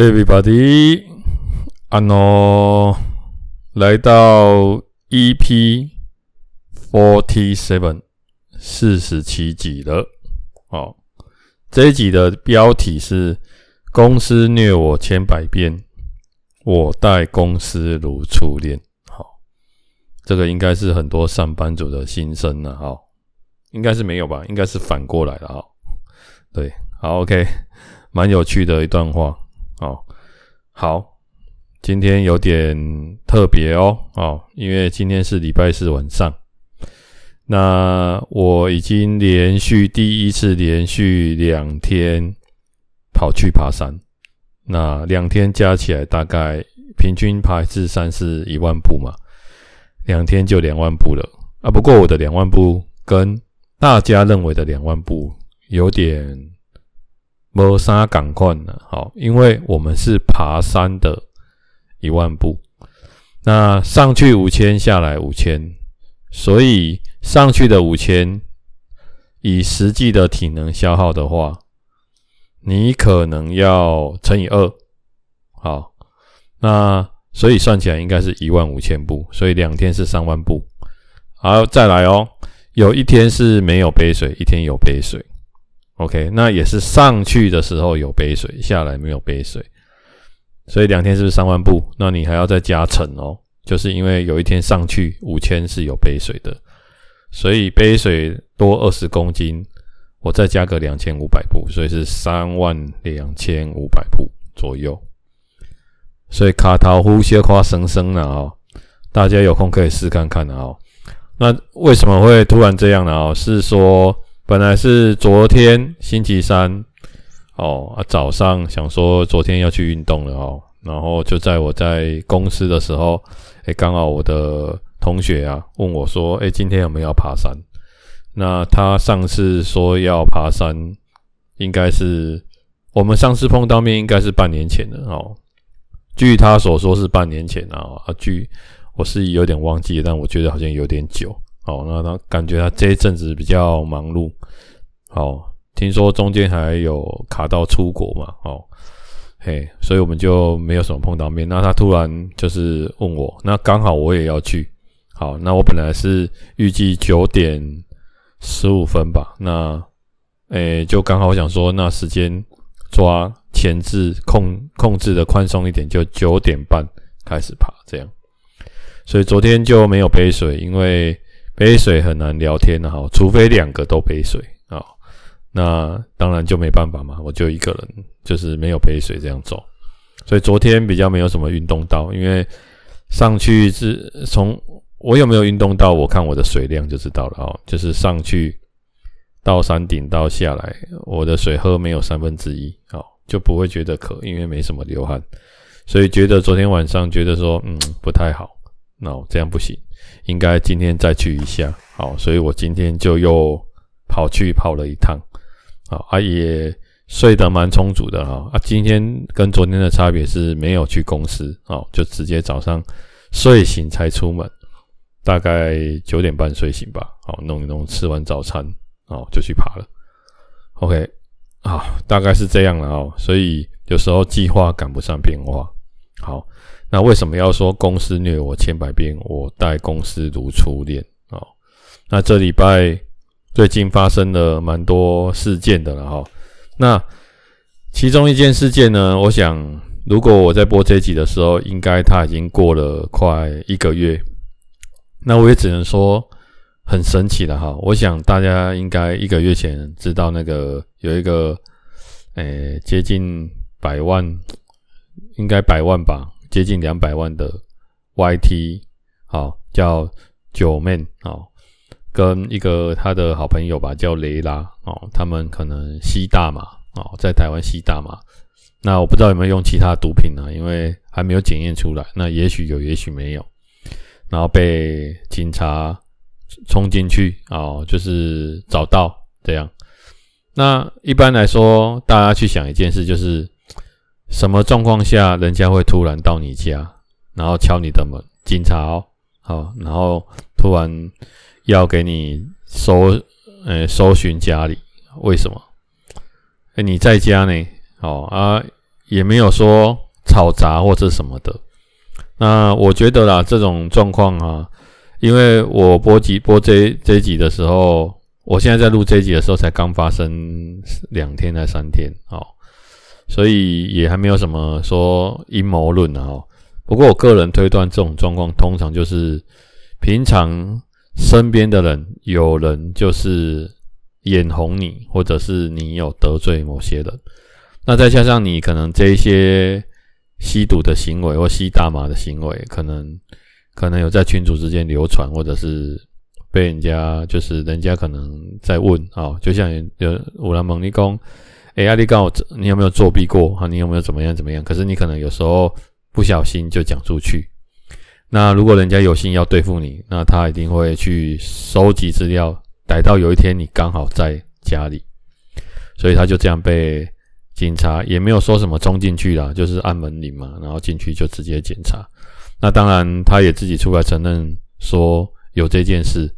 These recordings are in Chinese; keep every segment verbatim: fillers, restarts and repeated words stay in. Everybody， 啊喏，来到 E P 四十七 四十七集了。哦，这一集的标题是“公司虐我千百遍，我待公司如初恋”。好，这个应该是很多上班族的心声了。哈，应该是没有吧？应该是反过来了。哈，对，好 ，OK， 蛮有趣的一段话。哦，好，今天有点特别哦，哦，因为今天是礼拜四晚上，那我已经连续第一次连续两天跑去爬山，那两天加起来大概平均爬一次山是一万步嘛，两天就两万步了啊。不过我的两万步跟大家认为的两万步有点。没啥感觉呢，好，因为我们是爬山的一万步，那上去五千，下来五千，所以上去的五千，以实际的体能消耗的话，你可能要乘以二，好，那所以算起来应该是一万五千步，所以两天是三万步，好，再来哦，有一天是没有杯水，一天有杯水。OK， 那也是上去的时候有杯水，下来没有杯水，所以两天是不是三万步？那你还要再加乘哦，就是因为有一天上去五千是有杯水的，所以杯水多二十公斤，我再加个两千五百步，所以是三万两千五百步左右。所以卡桃呼吸夸生生了哦，大家有空可以试看看了哦。那为什么会突然这样呢？哦，是说。本来是昨天星期三哦、啊，早上想说昨天要去运动了哦，然后就在我在公司的时候，诶刚好我的同学啊问我说，诶今天有没有要爬山？那他上次说要爬山，应该是我们上次碰到面应该是半年前了哦，据他所说是半年前啊，啊据我是有点忘记，但我觉得好像有点久。好，那他感觉他这一阵子比较忙碌。好，听说中间还有卡到出国嘛，哦，嘿，所以我们就没有什么碰到面。那他突然就是问我，那刚好我也要去。好，那我本来是预计九点十五分吧，那诶、欸，就刚好想说，那时间抓前置控控制的宽松一点，就九点半开始爬这样。所以昨天就没有杯水，因为。杯水很难聊天啊，除非两个都杯水啊，那当然就没办法嘛，我就一个人，就是没有杯水这样走，所以昨天比较没有什么运动到，因为上去是从我有没有运动到，我看我的水量就知道了啊，就是上去到山顶到下来，我的水喝没有三分之一啊，就不会觉得渴，因为没什么流汗，所以觉得昨天晚上觉得说嗯不太好，那、no, 这样不行。应该今天再去一下，好，所以我今天就又跑去跑了一趟，好啊，也睡得蛮充足的哈啊。今天跟昨天的差别是没有去公司，好，就直接早上睡醒才出门，大概九点半睡醒吧，好，弄一弄，吃完早餐，好就去爬了。OK， 好，大概是这样了哦。所以有时候计划赶不上变化，好。那为什么要说公司虐我千百遍，我待公司如初恋哦？那这礼拜最近发生了蛮多事件的了哈、哦。那其中一件事件呢，我想如果我在播这一集的时候，应该它已经过了快一个月。那我也只能说很神奇了哈、哦。我想大家应该一个月前知道那个有一个诶、欸、接近百万，应该百万吧。接近两百万的 Y T， 好、哦、叫 九 man， 哦，跟一个他的好朋友吧叫雷拉哦，他们可能吸大麻哦，在台湾吸大麻。那我不知道有没有用其他毒品啊，因为还没有检验出来，那也许有也许没有。然后被警察冲进去哦，就是找到这样。那一般来说大家去想一件事，就是什么状况下人家会突然到你家，然后敲你的门，警察哦，好，然后突然要给你搜，呃，搜寻家里，为什么？诶你在家呢？哦啊，也没有说吵杂或者什么的。那我觉得啦，这种状况啊，因为我播集播这这一集的时候，我现在在录这一集的时候才刚发生两天还三天哦，所以也还没有什么说阴谋论啊、哦。不过我个人推断，这种状况通常就是平常身边的人有人就是眼红你，或者是你有得罪某些人，那再加上你可能这一些吸毒的行为或吸大麻的行为，可能可能有在群组之间流传，或者是被人家就是人家可能在问啊、哦，就像有有人问你说，哎、欸，啊、你刚好你有没有作弊过啊？你有没有怎么样怎么样？可是你可能有时候不小心就讲出去。那如果人家有心要对付你，那他一定会去收集资料，逮到有一天你刚好在家里，所以他就这样被警察也没有说什么冲进去啦，就是按门铃嘛，然后进去就直接检查。那当然他也自己出来承认说有这件事。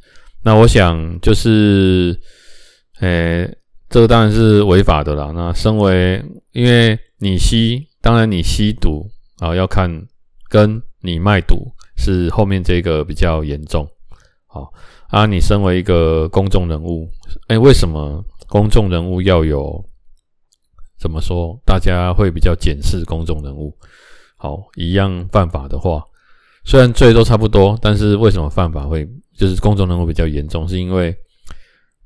那我想就是诶、欸、这个当然是违法的啦。那身为因为你吸当然你吸毒啊，要看跟你卖毒是后面这个比较严重。好啊，你身为一个公众人物，诶、欸、为什么公众人物要有怎么说？大家会比较检视公众人物。好，一样犯法的话，虽然罪都差不多，但是为什么犯法会就是公众人物比较严重？是因为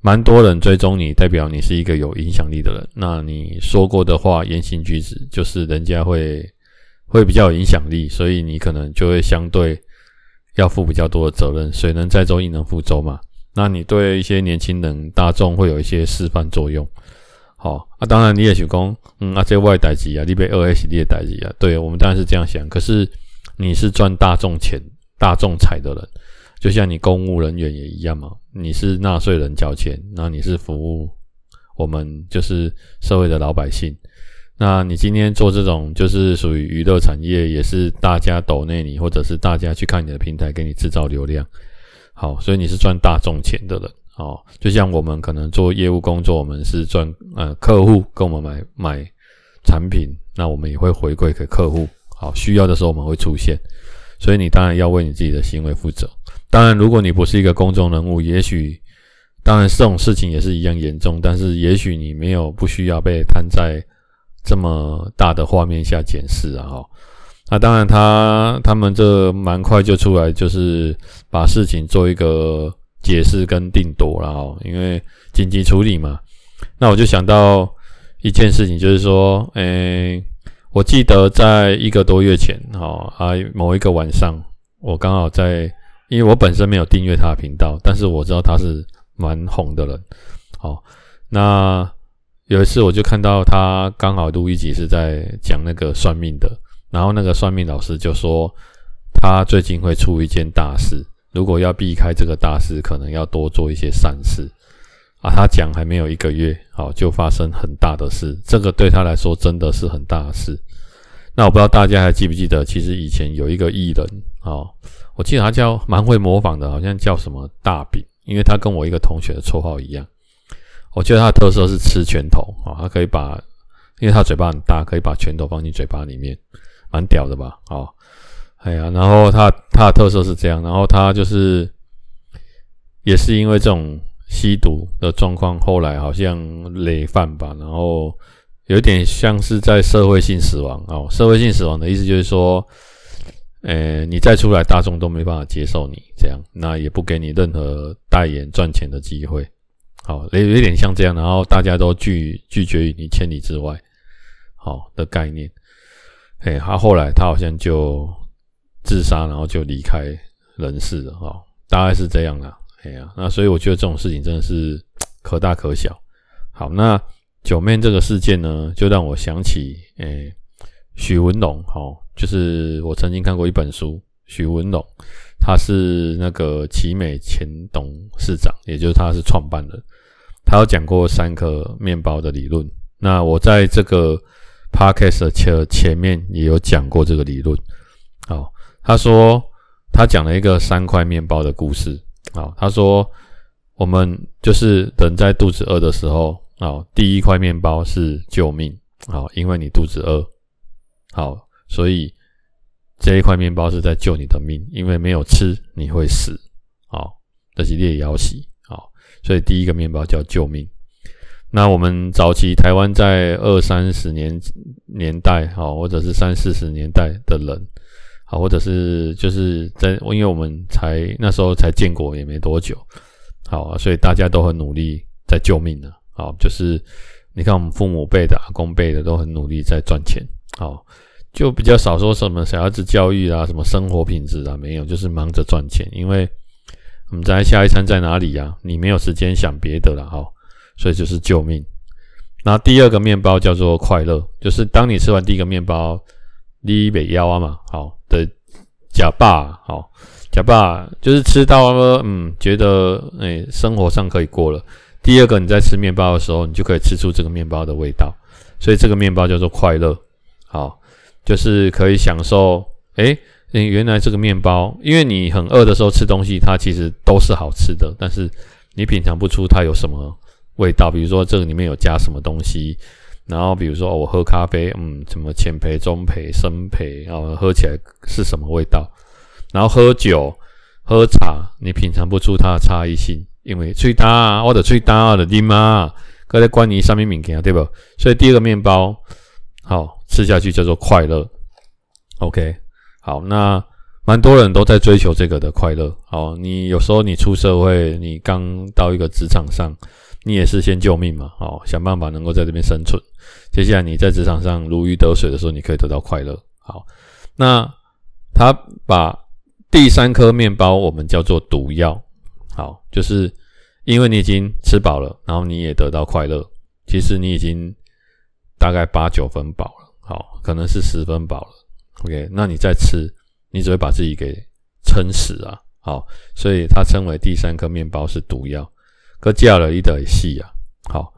蛮多人追踪你，代表你是一个有影响力的人。那你说过的话、言行举止，就是人家会会比较有影响力，所以你可能就会相对要负比较多的责任。水能载舟，亦能覆舟嘛。那你对一些年轻人、大众会有一些示范作用。好、哦、啊，当然你也许说，嗯啊，这我的事啊，你被二 S 你的事啊，对，我们当然是这样想。可是你是赚大众钱、大众财的人，就像你公务人员也一样嘛，你是纳税人交钱，那你是服务我们就是社会的老百姓。那你今天做这种就是属于娱乐产业，也是大家抖内你，或者是大家去看你的平台，给你制造流量。好，所以你是赚大众钱的人。哦，就像我们可能做业务工作，我们是赚呃客户跟我们买买产品，那我们也会回馈给客户。好，需要的时候我们会出现，所以你当然要为你自己的行为负责。当然，如果你不是一个公众人物，也许当然这种事情也是一样严重，但是也许你没有不需要被摊在这么大的画面下检视啊。哦，那当然他他们这蛮快就出来，就是把事情做一个解释跟定夺啦齁，因为紧急处理嘛。那我就想到一件事情，就是说诶、欸、我记得在一个多月前齁啊，某一个晚上我刚好在，因为我本身没有订阅他的频道，但是我知道他是蛮红的人齁。那有一次我就看到他刚好录一集是在讲那个算命的，然后那个算命老师就说他最近会出一件大事，如果要避开这个大事，可能要多做一些善事啊。他讲还没有一个月，好就发生很大的事，这个对他来说真的是很大的事。那我不知道大家还记不记得，其实以前有一个艺人啊、哦，我记得他叫蛮会模仿的，好像叫什么大饼，因为他跟我一个同学的绰号一样。我觉得他的特色是吃拳头啊、哦，他可以把，因为他嘴巴很大，可以把拳头放进嘴巴里面，蛮屌的吧？啊、哦。哎呀，然后他他的特色是这样，然后他就是也是因为这种吸毒的状况，后来好像累犯吧，然后有点像是在社会性死亡哦。社会性死亡的意思就是说，呃，你再出来，大众都没办法接受你这样，那也不给你任何代言赚钱的机会。好、哦，有点像这样，然后大家都拒拒绝于你千里之外，好、哦、的概念。哎，他后来他好像就自杀，然后就离开人世了齁、哦、大概是这样啦。哎呀、啊、那所以我觉得这种事情真的是可大可小。好，那九man这个事件呢，就让我想起诶许文龙齁、哦、就是我曾经看过一本书，许文龙他是那个奇美前董事长，也就是他是创办人。他有讲过三颗面包的理论。那我在这个 podcast 的前面也有讲过这个理论。好、哦，他说，他讲了一个三块面包的故事。好、哦，他说，我们就是人在肚子饿的时候，好、哦，第一块面包是救命，好、哦，因为你肚子饿，好，所以这一块面包是在救你的命，因为没有吃你会死。好，这是列摇喜。好，所以第一个面包叫救命。那我们早期台湾在二三十年年代，好，或者是三四十年代的人，好，或者是就是在因为我们才那时候才建国也没多久，好，所以大家都很努力在救命了。好，就是你看我们父母辈的、阿公辈的都很努力在赚钱，好，就比较少说什么小孩子教育啊、什么生活品质啊，没有，就是忙着赚钱，因为我们在下一餐在哪里啊，你没有时间想别的啦，好，所以就是救命。那第二个面包叫做快乐，就是当你吃完第一个面包，你不要啊嘛，好的假霸，好假霸就是吃到嗯觉得诶、欸、生活上可以过了。第二个，你在吃面包的时候，你就可以吃出这个面包的味道，所以这个面包叫做快乐。好，就是可以享受。诶，原来这个面包，因为你很饿的时候吃东西，它其实都是好吃的，但是你品尝不出它有什么味道，比如说这个里面有加什么东西，然后比如说、哦、我喝咖啡，嗯，什么浅焙、中焙、深焙，然后喝起来是什么味道？然后喝酒、喝茶，你品尝不出它的差异性。因为嘴大啊，我的嘴大啊的啉啊，搁在关于上面物件对不？所以第二个面包，好吃下去叫做快乐。OK， 好，那蛮多人都在追求这个的快乐。好，你有时候你出社会，你刚到一个职场上，你也是先救命嘛，好，想办法能够在这边生存。接下来你在职场上如鱼得水的时候，你可以得到快乐。好，那他把第三颗面包我们叫做毒药。好，就是因为你已经吃饱了，然后你也得到快乐，其实你已经大概八九分饱了，好，可能是十分饱了。OK， 那你再吃，你只会把自己给撑死啊。好，所以它称为第三颗面包是毒药。可加了一点细啊。好，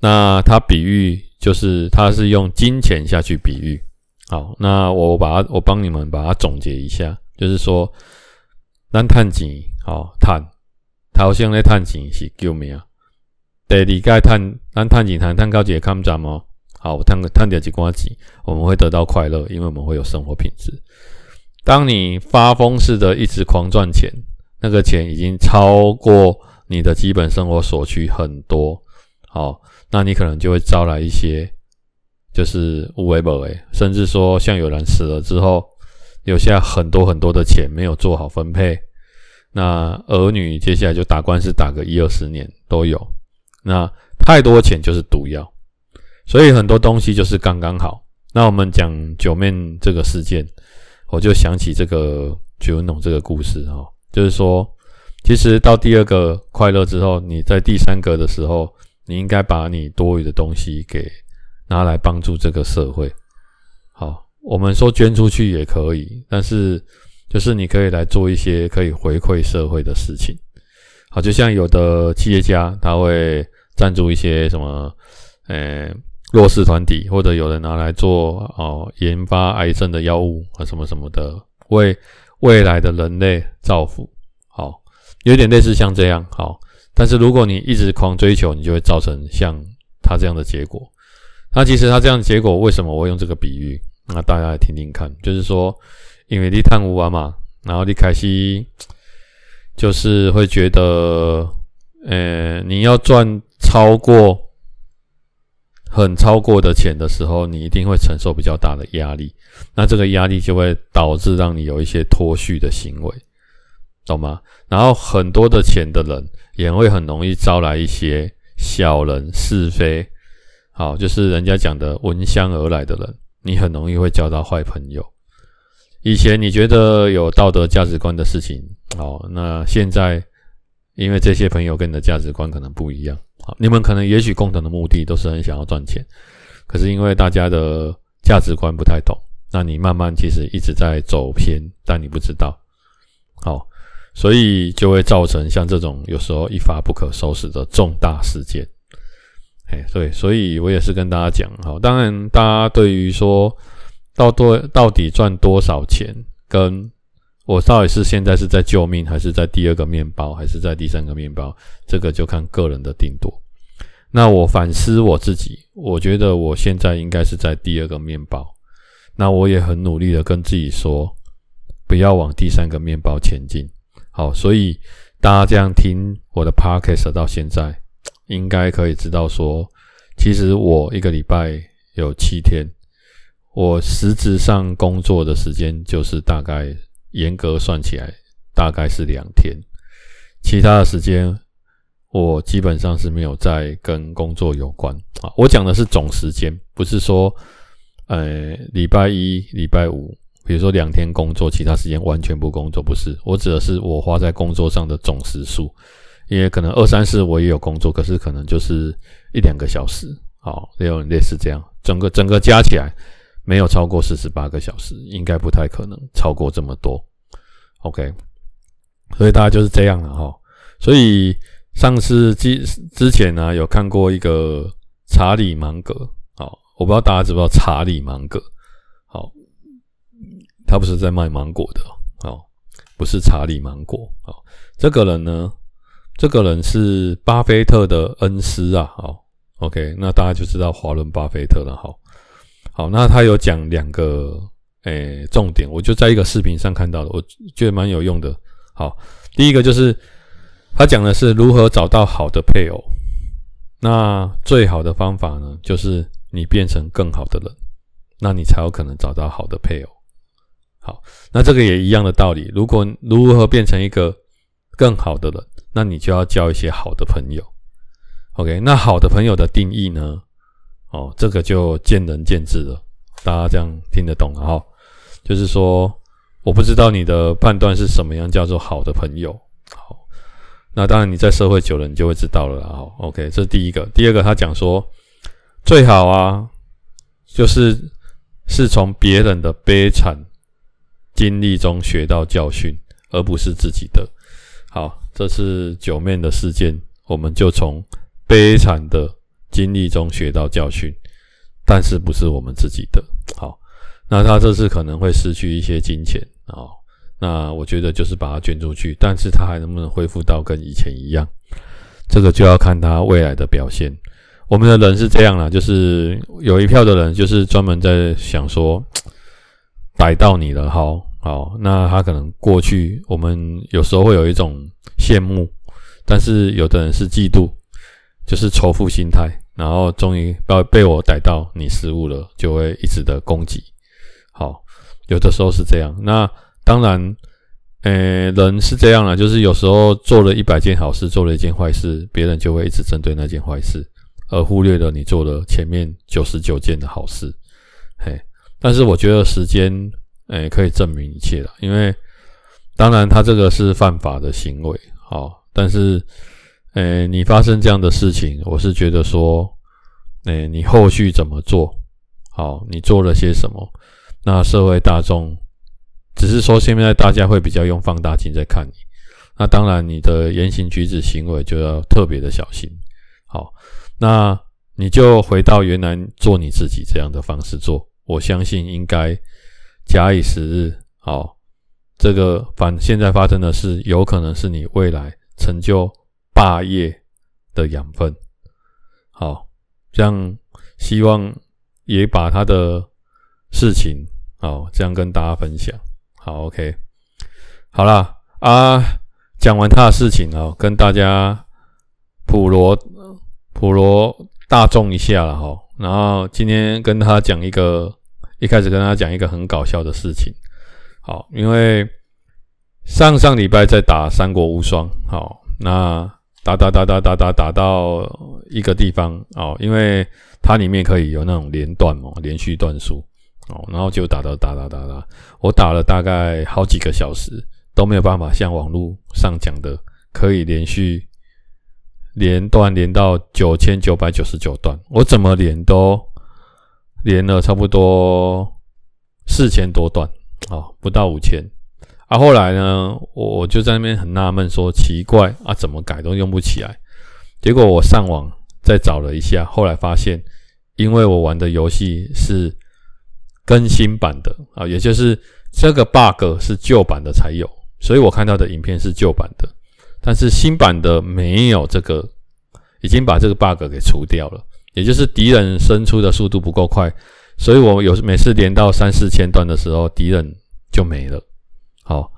那它比喻就是它是用金钱下去比喻。好，那我把它我帮你们把它总结一下，就是说，咱赚钱，好赚。头先咧赚钱是救命，第二届赚咱赚钱赚赚到一个坎站哦，好赚赚到一寡钱，我们会得到快乐，因为我们会有生活品质。当你发疯似的一直狂赚钱，那个钱已经超过你的基本生活所需很多，好，那你可能就会招来一些就是有的没的，甚至说像有人死了之后，留下很多很多的钱没有做好分配。那儿女接下来就打官司打个一二十年都有，那太多钱就是毒药，所以很多东西就是刚刚好。那我们讲九面这个事件，我就想起这个徐文龙这个故事哦，就是说，其实到第二个快乐之后，你在第三个的时候，你应该把你多余的东西给拿来帮助这个社会。好，我们说捐出去也可以，但是。就是你可以来做一些可以回馈社会的事情。好，就像有的企业家他会赞助一些什么呃弱势团体，或者有人拿来做哦研发癌症的药物啊什么什么的，为未来的人类造福。好，有点类似像这样，好，但是如果你一直狂追求，你就会造成像他这样的结果。那其实他这样的结果为什么我会用这个比喻，那大家来听听看，就是说因为你贪污啊嘛，然后你开始就是会觉得，呃，你要赚超过很超过的钱的时候，你一定会承受比较大的压力。那这个压力就会导致让你有一些脱序的行为，懂吗？然后很多的钱的人也会很容易招来一些小人是非，好，就是人家讲的闻香而来的人，你很容易会交到坏朋友。以前你觉得有道德价值观的事情，好，那现在因为这些朋友跟你的价值观可能不一样，好，你们可能也许共同的目的都是很想要赚钱，可是因为大家的价值观不太懂，那你慢慢其实一直在走偏，但你不知道，好，所以就会造成像这种有时候一发不可收拾的重大事件。哎，对，所以我也是跟大家讲，好，当然大家对于说到多到底赚多少钱，跟我到底是现在是在救命，还是在第二个面包，还是在第三个面包，这个就看个人的定夺。那我反思我自己，我觉得我现在应该是在第二个面包。那我也很努力的跟自己说，不要往第三个面包前进。好，所以大家这样听我的 podcast 到现在，应该可以知道说，其实我一个礼拜有七天，我实质上工作的时间就是大概严格算起来大概是两天，其他的时间我基本上是没有在跟工作有关。我讲的是总时间，不是说呃礼拜一礼拜五比如说两天工作，其他时间完全不工作，不是，我指的是我花在工作上的总时数，因为可能二三四我也有工作，可是可能就是一两个小时，好，有类似这样，整个整个加起来没有超过四十八个小时，应该不太可能超过这么多。 OK， 所以大家就是这样了齁。所以上次之前呢、啊、有看过一个查理芒格，好，我不知道大家知不知道查理芒格，好，他不是在卖芒果的，好，不是查理芒果，好，这个人呢，这个人是巴菲特的恩师啊，好 ，OK， 那大家就知道华伦巴菲特了，好，好，那他有讲两个诶、欸、重点，我就在一个视频上看到的，我觉得蛮有用的，好，第一个就是他讲的是如何找到好的配偶，那最好的方法呢，就是你变成更好的人，那你才有可能找到好的配偶。好，那这个也一样的道理，如果如何变成一个更好的人，那你就要交一些好的朋友。OK， 那好的朋友的定义呢？哦，这个就见仁见智了，大家这样听得懂啊？就是说，我不知道你的判断是什么样叫做好的朋友。好，那当然你在社会久了，你就会知道了啦。好 ，OK， 这是第一个。第二个，他讲说，最好啊，就是是从别人的悲惨经历中学到教训，而不是自己的。好，这是九面的事件，我们就从悲惨的经历中学到教训，但是不是我们自己的。好，那他这次可能会失去一些金钱啊、哦，那我觉得就是把它捐出去，但是他还能不能恢复到跟以前一样，这个就要看他未来的表现。我们的人是这样啦，就是有一票的人就是专门在想说，逮到你了，好好，那他可能过去我们有时候会有一种羡慕，但是有的人是嫉妒，就是仇富心态，然后终于被我逮到你失误了，就会一直的攻击。好，有的时候是这样。那当然，呃，人是这样啦，就是有时候做了一百件好事，做了一件坏事，别人就会一直针对那件坏事，而忽略了你做了前面九十九件的好事。嘿，但是我觉得时间诶、欸，可以证明一切啦，因为当然他这个是犯法的行为，好，但是诶、欸，你发生这样的事情，我是觉得说，诶、欸，你后续怎么做，好，你做了些什么，那社会大众只是说现在大家会比较用放大镜在看你，那当然你的言行举止行为就要特别的小心，好，那你就回到原来做你自己这样的方式做，我相信应该假以时日，好，这个反现在发生的事，有可能是你未来成就霸业的养分。好，这样希望也把他的事情，好，这样跟大家分享。好 ，OK， 好啦，啊，讲完他的事情哦，跟大家普罗普罗大众一下了哈。然后今天跟他讲一个。一开始跟他讲一个很搞笑的事情，好，因为上上礼拜在打三国无双，好，那打打打打打打打到一个地方，哦，因为它里面可以有那种连段嘛，连续段数，哦，然后就打到打打打打，我打了大概好几个小时都没有办法像网络上讲的可以连续连段连到九千九百九十九段，我怎么连都。连了差不多四千多段，好，不到五千。啊，后来呢，我就在那边很纳闷说奇怪啊，怎么改都用不起来。结果我上网再找了一下，后来发现因为我玩的游戏是更新版的啊，也就是这个 bug 是旧版的才有，所以我看到的影片是旧版的。但是新版的没有这个，已经把这个 bug 给除掉了。也就是敌人伸出的速度不够快，所以我有每次连到三四千段的时候，敌人就没了。好，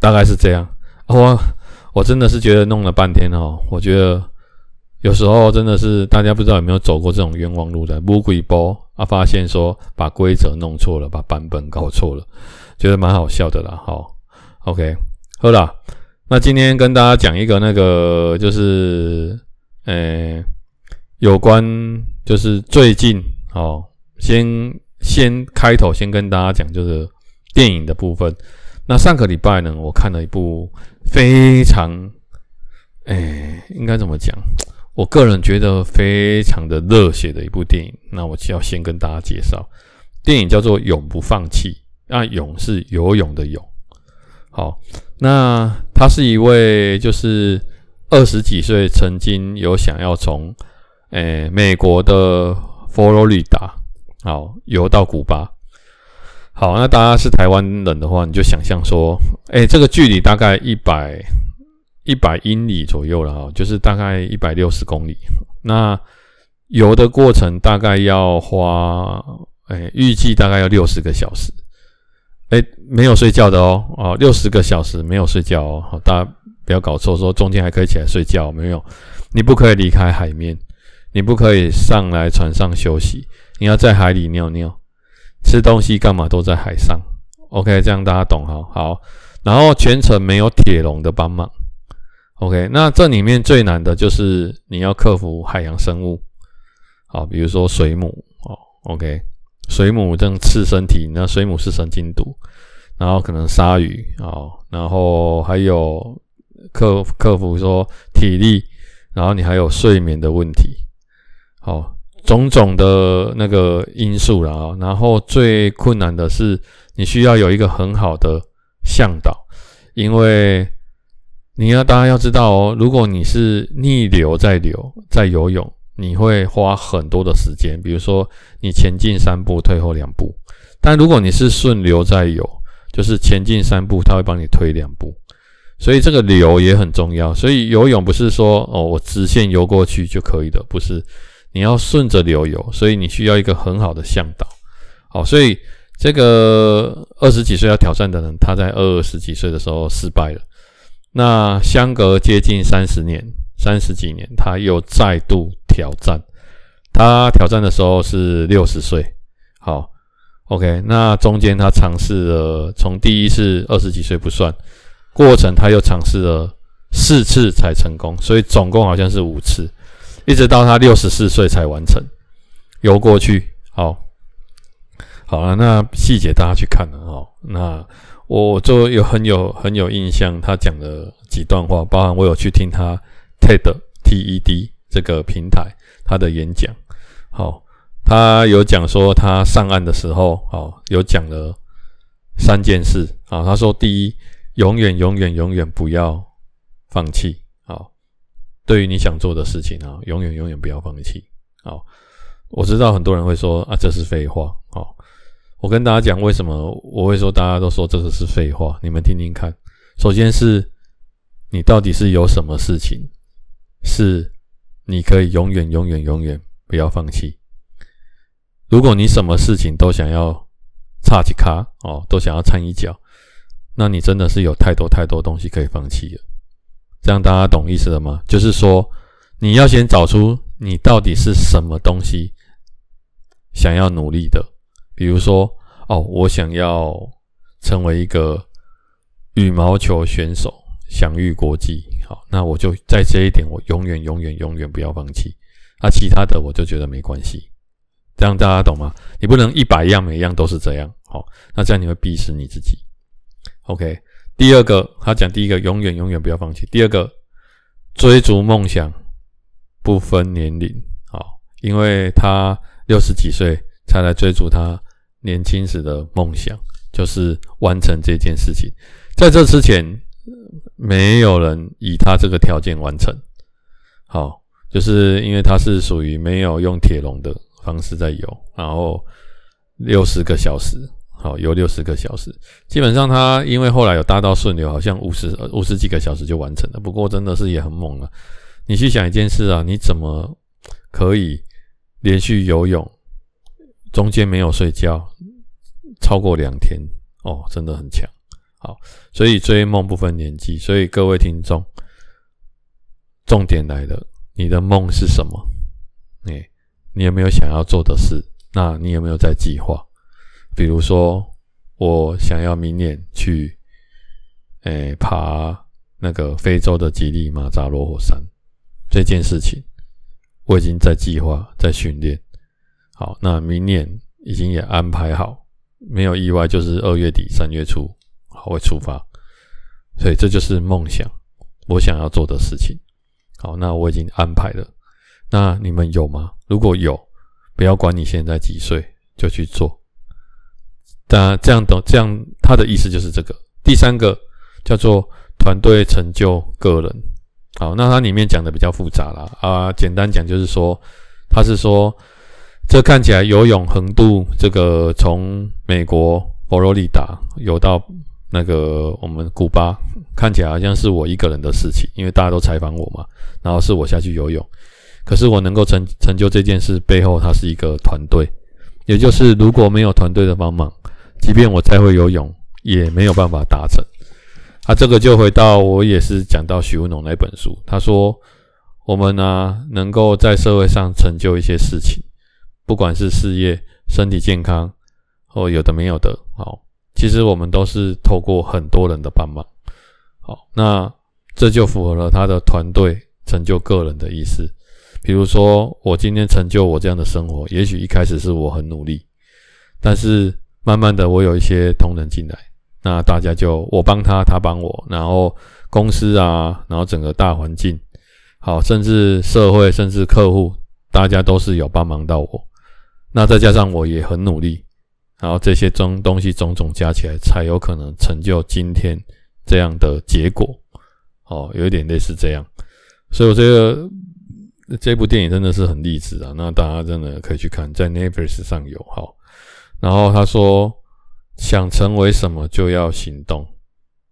大概是这样。我我真的是觉得弄了半天哦，我觉得有时候真的是大家不知道有没有走过这种冤枉路的，摸几波啊，发现说把规则弄错了，把版本搞错了，觉得蛮好笑的啦。好 ，OK， 好啦，那今天跟大家讲一个那个就是呃、欸、有关就是最近哦。先先开头先跟大家讲就是电影的部分。那上个礼拜呢，我看了一部非常，哎，应该怎么讲？我个人觉得非常的热血的一部电影。那我就要先跟大家介绍，电影叫做《永不放弃》。那永是游泳的泳。好，那他是一位就是二十几岁，曾经有想要从哎美国的佛罗里达。好，游到古巴。好，那大家是台湾人的话，你就想象说，欸，这个距离大概一百英里左右啦，就是大概一百六十公里。那游的过程大概要花，欸，预计大概要六十个小时。欸，没有睡觉的哦，啊，六十个小时没有睡觉哦，大家不要搞错，说中间还可以起来睡觉，没有，你不可以离开海面，你不可以上来船上休息。你要在海里尿尿，吃东西干嘛都在海上。OK， 这样大家懂哈。好，然后全程没有铁笼的帮忙。OK， 那这里面最难的就是你要克服海洋生物，好，比如说水母哦。OK， 水母这种刺身体，那水母是神经毒，然后可能鲨鱼哦，然后还有克克服说体力，然后你还有睡眠的问题，好。种种的那个因素啦，然后最困难的是你需要有一个很好的向导，因为你要大家要知道哦，如果你是逆流在流在游泳，你会花很多的时间，比如说你前进三步退后两步，但如果你是顺流在游，就是前进三步它会帮你推两步，所以这个流也很重要。所以游泳不是说哦我直线游过去就可以的，不是。你要顺着流游，所以你需要一个很好的向导。好，所以这个二十几岁要挑战的人，他在二十几岁的时候失败了。那相隔接近三十年、三十几年，他又再度挑战。他挑战的时候是六十岁。好 ，OK， 那中间他尝试了，从第一次二十几岁不算，过程他又尝试了四次才成功，所以总共好像是五次。一直到他六十四岁才完成游过去。好，好了，那细节大家去看了哦。那我就有很有很有印象，他讲的几段话，包含我有去听他 TED TED 这个平台他的演讲。好，他有讲说他上岸的时候，好有讲了三件事。好，他说第一，永远永远永远不要放弃。对于你想做的事情啊，永远永远不要放弃。好，我知道很多人会说啊，这是废话。好，我跟大家讲为什么我会说大家都说这个是废话，你们听听看。首先是你到底是有什么事情是你可以永远永远永远不要放弃。如果你什么事情都想要插一脚哦，都想要掺一脚，那你真的是有太多太多东西可以放弃了。这样大家懂意思了吗？就是说，你要先找出你到底是什么东西想要努力的。比如说，哦，我想要成为一个羽毛球选手，享誉国际。好，那我就在这一点，我永远、永远、永远不要放弃。那其他的我就觉得没关系。这样大家懂吗？你不能一百样每样都是这样。好，那这样你会逼死你自己。OK。第二个，他讲第一个永远永远不要放弃。第二个，追逐梦想不分年龄。好，因为他六十几岁才来追逐他年轻时的梦想，就是完成这件事情。在这之前，没有人以他这个条件完成。好，就是因为他是属于没有用铁笼的方式在游，然后六十个小时。好，游六十个小时，基本上他因为后来有搭到顺流，好像五十几个小时就完成了。不过真的是也很猛了。你去想一件事啊，你怎么可以连续游泳中间没有睡觉超过两天哦，真的很强。好，所以追梦不分年纪，所以各位听众，重点来了，你的梦是什么？欸，你有没有想要做的事？那你有没有在计划？比如说，我想要明年去，欸，爬那个非洲的吉力马扎罗火山，这件事情我已经在计划，在训练。好，那明年已经也安排好，没有意外就是二月底三月初好会出发。所以这就是梦想，我想要做的事情。好，那我已经安排了。那你们有吗？如果有，不要管你现在几岁，就去做。那这样的这样他的意思就是这个。第三个叫做团队成就个人。好，那他里面讲的比较复杂啦。啊，简单讲就是说，他是说这看起来游泳横渡这个从美国佛罗里达游到那个我们古巴，看起来好像是我一个人的事情，因为大家都采访我嘛，然后是我下去游泳。可是我能够成成就这件事背后，它是一个团队，也就是如果没有团队的帮忙，即便我再会游泳，也没有办法达成。啊，这个就回到我也是讲到许文龙那本书，他说我们啊能够在社会上成就一些事情，不管是事业、身体健康，或有的没有的，好，其实我们都是透过很多人的帮忙。好，那这就符合了他的团队成就个人的意思。比如说，我今天成就我这样的生活，也许一开始是我很努力，但是慢慢的我有一些同仁进来。那大家就我帮他，他帮我，然后公司啊，然后整个大环境，好，甚至社会，甚至客户，大家都是有帮忙到我。那再加上我也很努力，然后这些种东西种种加起来，才有可能成就今天这样的结果。哦，有一点类似这样，所以我觉得这部电影真的是很励志啊！那大家真的可以去看，在 Netflix 上有。好，然后他说，想成为什么就要行动。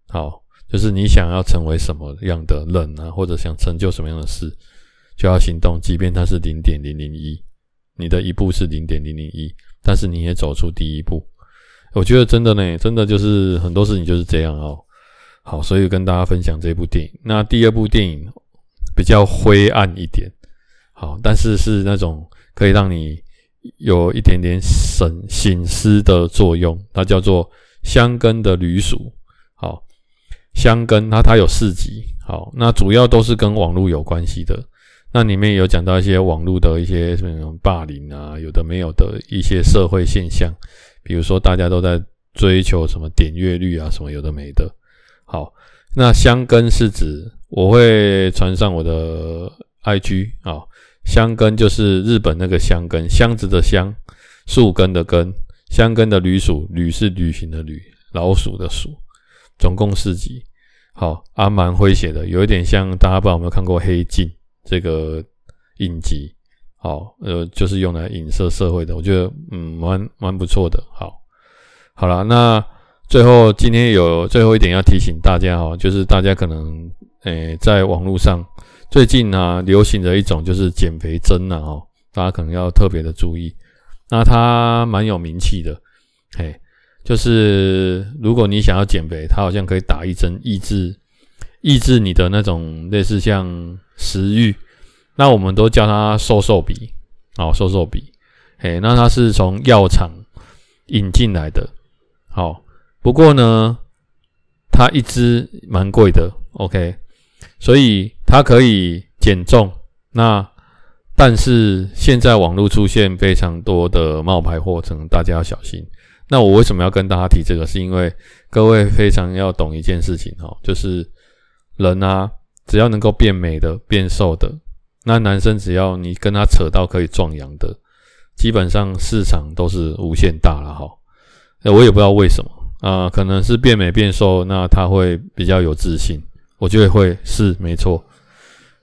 好，就是你想要成为什么样的人啊，或者想成就什么样的事，就要行动。即便它是 零点零零一， 你的一步是 零点零零一， 但是你也走出第一步。我觉得真的呢，真的就是很多事情就是这样哦。好，所以跟大家分享这部电影。那第二部电影比较灰暗一点，好，但是是那种可以让你有一点点省省思的作用，它叫做香根的旅鼠。好，香根它它有四集，好，那主要都是跟网络有关系的。那里面有讲到一些网络的一些什么霸凌啊，有的没有的一些社会现象，比如说大家都在追求什么点阅率啊，什么有的没的。好，那香根是指我会传上我的 I G 啊。箱根就是日本那个箱根，箱子的箱，树根的根，箱根的旅鼠，旅是旅行的旅，老鼠的鼠，总共四集。好，阿蛮诙谐的，有一点像大家不知道有没有看过《黑镜》这个影集，好，呃，就是用来影射社会的，我觉得嗯，蛮蛮不错的。好，好啦，那最后今天有最后一点要提醒大家哈，就是大家可能诶、欸、在网络上。最近啊，流行的一种就是减肥针啊，哦，大家可能要特别的注意。那它蛮有名气的，嘿，就是如果你想要减肥，它好像可以打一针抑制抑制你的那种类似像食欲。那我们都叫它瘦瘦笔，好，瘦瘦笔，嘿，那它是从药厂引进来的，好，不过呢，它一支蛮贵的 ，OK。所以它可以减重，那但是现在网络出现非常多的冒牌货，可能大家要小心。那我为什么要跟大家提这个？是因为各位非常要懂一件事情哦，就是人啊，只要能够变美的、变瘦的，那男生只要你跟他扯到可以壮阳的，基本上市场都是无限大了哈。我也不知道为什么啊、呃，可能是变美变瘦，那他会比较有自信。我觉得会是没错，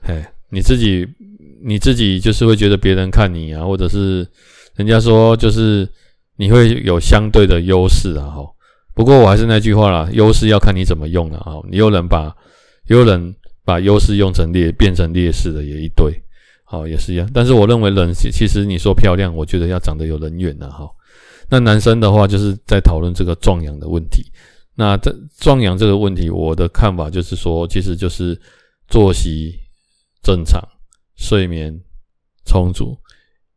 嘿，你自己你自己就是会觉得别人看你啊，或者是人家说就是你会有相对的优势啊，哈。不过我还是那句话啦，优势要看你怎么用啦，哈。你有人把有人把优势用成劣变成劣势的也一对，好，也是一样。但是我认为人其实你说漂亮，我觉得要长得有人缘啊。好，那男生的话就是在讨论这个壮阳的问题。那这壮阳这个问题，我的看法就是说，其实就是作息正常、睡眠充足、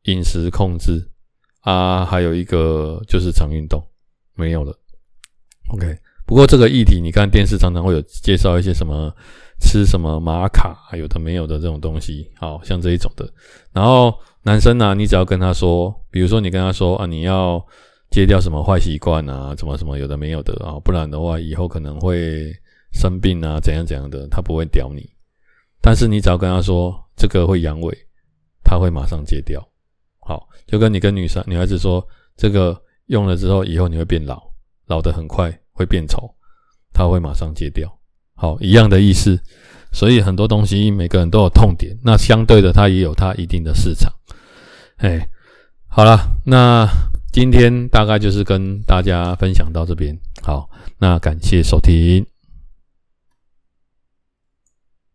饮食控制啊，还有一个就是常运动，没有了。OK， 不过这个议题，你看电视常常会有介绍一些什么吃什么玛卡，有的没有的这种东西，好像这一种的。然后男生啊，你只要跟他说，比如说你跟他说啊，你要戒掉什么坏习惯啊，什么什么有的没有的啊，不然的话以后可能会生病啊，怎样怎样的，他不会屌你。但是你只要跟他说这个会阳痿，他会马上戒掉。好，就跟你跟女生女孩子说，这个用了之后以后你会变老。老得很快，会变丑，他会马上戒掉。好，一样的意思。所以很多东西每个人都有痛点，那相对的他也有他一定的市场。哎，好啦，那今天大概就是跟大家分享到这边。好，那感谢收听。